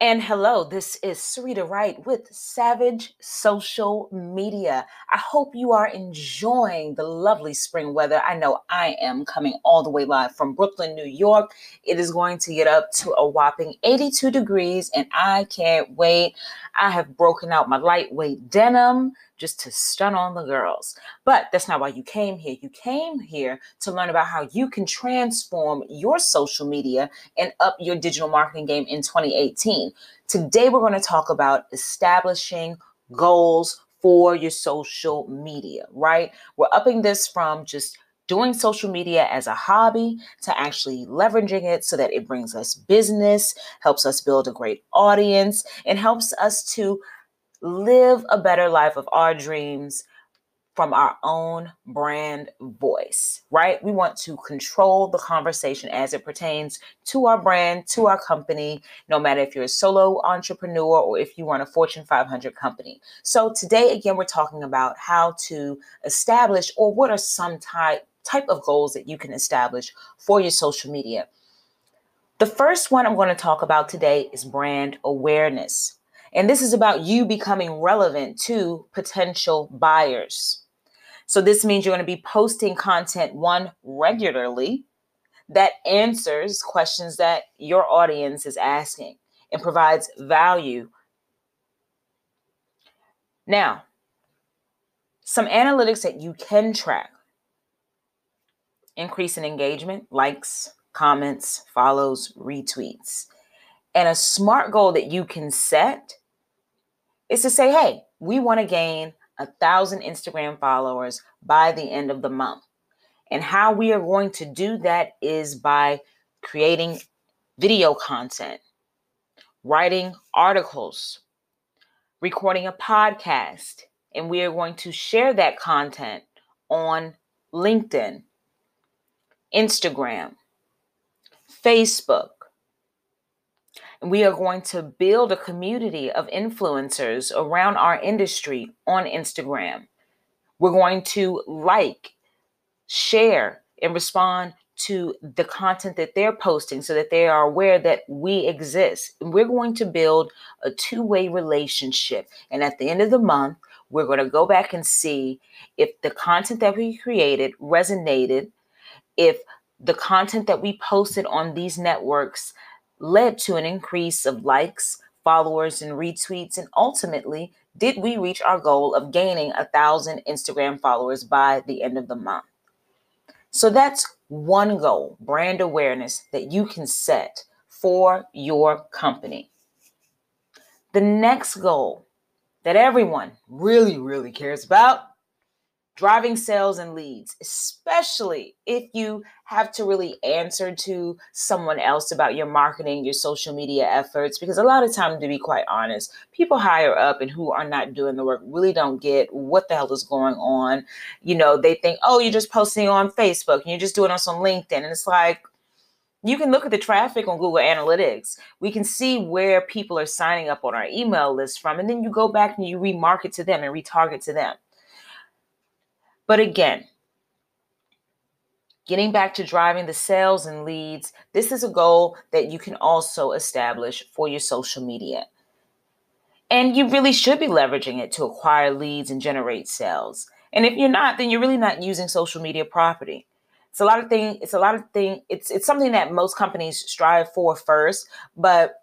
And hello, this is Sarita Wright with Savage Social Media. I hope you are enjoying the lovely spring weather. I know I am, coming all the way live from Brooklyn, New York. It is going to get up to a whopping 82 degrees and I can't wait. I have broken out my lightweight denim just to stun on the girls. But that's not why you came here. You came here to learn about how you can transform your social media and up your digital marketing game in 2018. Today, we're going to talk about establishing goals for your social media, right? We're upping this from just doing social media as a hobby to actually leveraging it so that it brings us business, helps us build a great audience, and helps us to live a better life of our dreams from our own brand voice, right? We want to control the conversation as it pertains to our brand, to our company, no matter if you're a solo entrepreneur or if you run a Fortune 500 company. So today, again, we're talking about how to establish, or what are some type of goals that you can establish for your social media. The first one I'm going to talk about today is brand awareness. And this is about you becoming relevant to potential buyers. So this means you're going to be posting content, one, regularly, that answers questions that your audience is asking and provides value. Now, some analytics that you can track: increase in engagement, likes, comments, follows, retweets. And a smart goal that you can set is to say, hey, we want to gain 1,000 Instagram followers by the end of the month. And how we are going to do that is by creating video content, writing articles, recording a podcast, and we are going to share that content on LinkedIn, Instagram, Facebook. We are going to build a community of influencers around our industry on Instagram. We're going to like, share, and respond to the content that they're posting so that they are aware that we exist. And we're going to build a two-way relationship. And at the end of the month, we're going to go back and see if the content that we created resonated, if the content that we posted on these networks led to an increase of likes, followers, and retweets. And ultimately, did we reach our goal of gaining 1,000 Instagram followers by the end of the month? So that's one goal, brand awareness, that you can set for your company. The next goal that everyone really, really cares about: driving sales and leads, especially if you have to really answer to someone else about your marketing, your social media efforts, because a lot of times, to be quite honest, people higher up and who are not doing the work really don't get what the hell is going on. You know, they think, oh, you're just posting on Facebook and you're just doing us on LinkedIn. And it's like, you can look at the traffic on Google Analytics. We can see where people are signing up on our email list from, and then you go back and you remarket to them and retarget to them. But again, getting back to driving the sales and leads, this is a goal that you can also establish for your social media. And you really should be leveraging it to acquire leads and generate sales. And if you're not, then you're really not using social media properly. It's something that most companies strive for first, but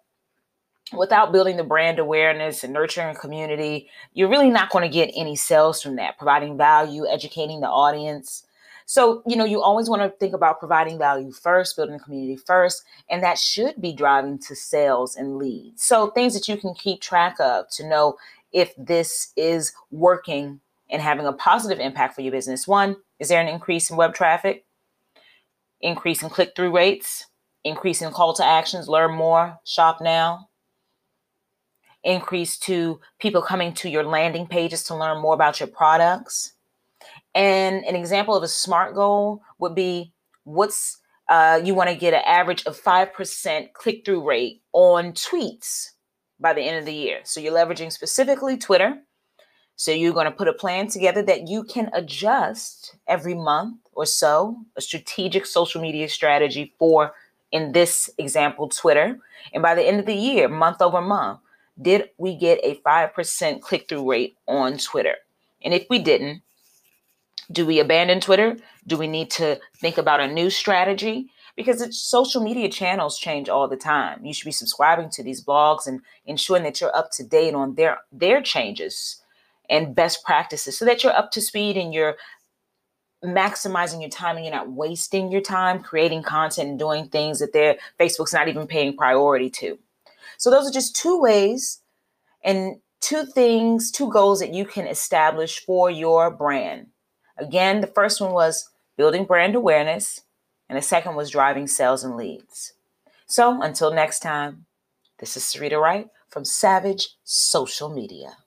without building the brand awareness and nurturing a community, you're really not going to get any sales from that, providing value, educating the audience. So, you know, you always want to think about providing value first, building a community first, and that should be driving to sales and leads. So things that you can keep track of to know if this is working and having a positive impact for your business. One, is there an increase in web traffic? Increase in click-through rates? Increase in call to actions, learn more, shop now? Increase to people coming to your landing pages to learn more about your products. And an example of a SMART goal would be, what's you want to get an average of 5% click-through rate on tweets by the end of the year. So you're leveraging specifically Twitter. So you're going to put a plan together that you can adjust every month or so, a strategic social media strategy for in this example, Twitter. And by the end of the year, month over month, did we get a 5% click-through rate on Twitter? And if we didn't, do we abandon Twitter? Do we need to think about a new strategy? Because it's social media channels change all the time. You should be subscribing to these blogs and ensuring that you're up to date on their changes and best practices so that you're up to speed and you're maximizing your time and you're not wasting your time creating content and doing things that their Facebook's not even paying priority to. So those are just two ways and two things, two goals that you can establish for your brand. Again, the first one was building brand awareness, and the second was driving sales and leads. So until next time, this is Sarita Wright from Savage Social Media.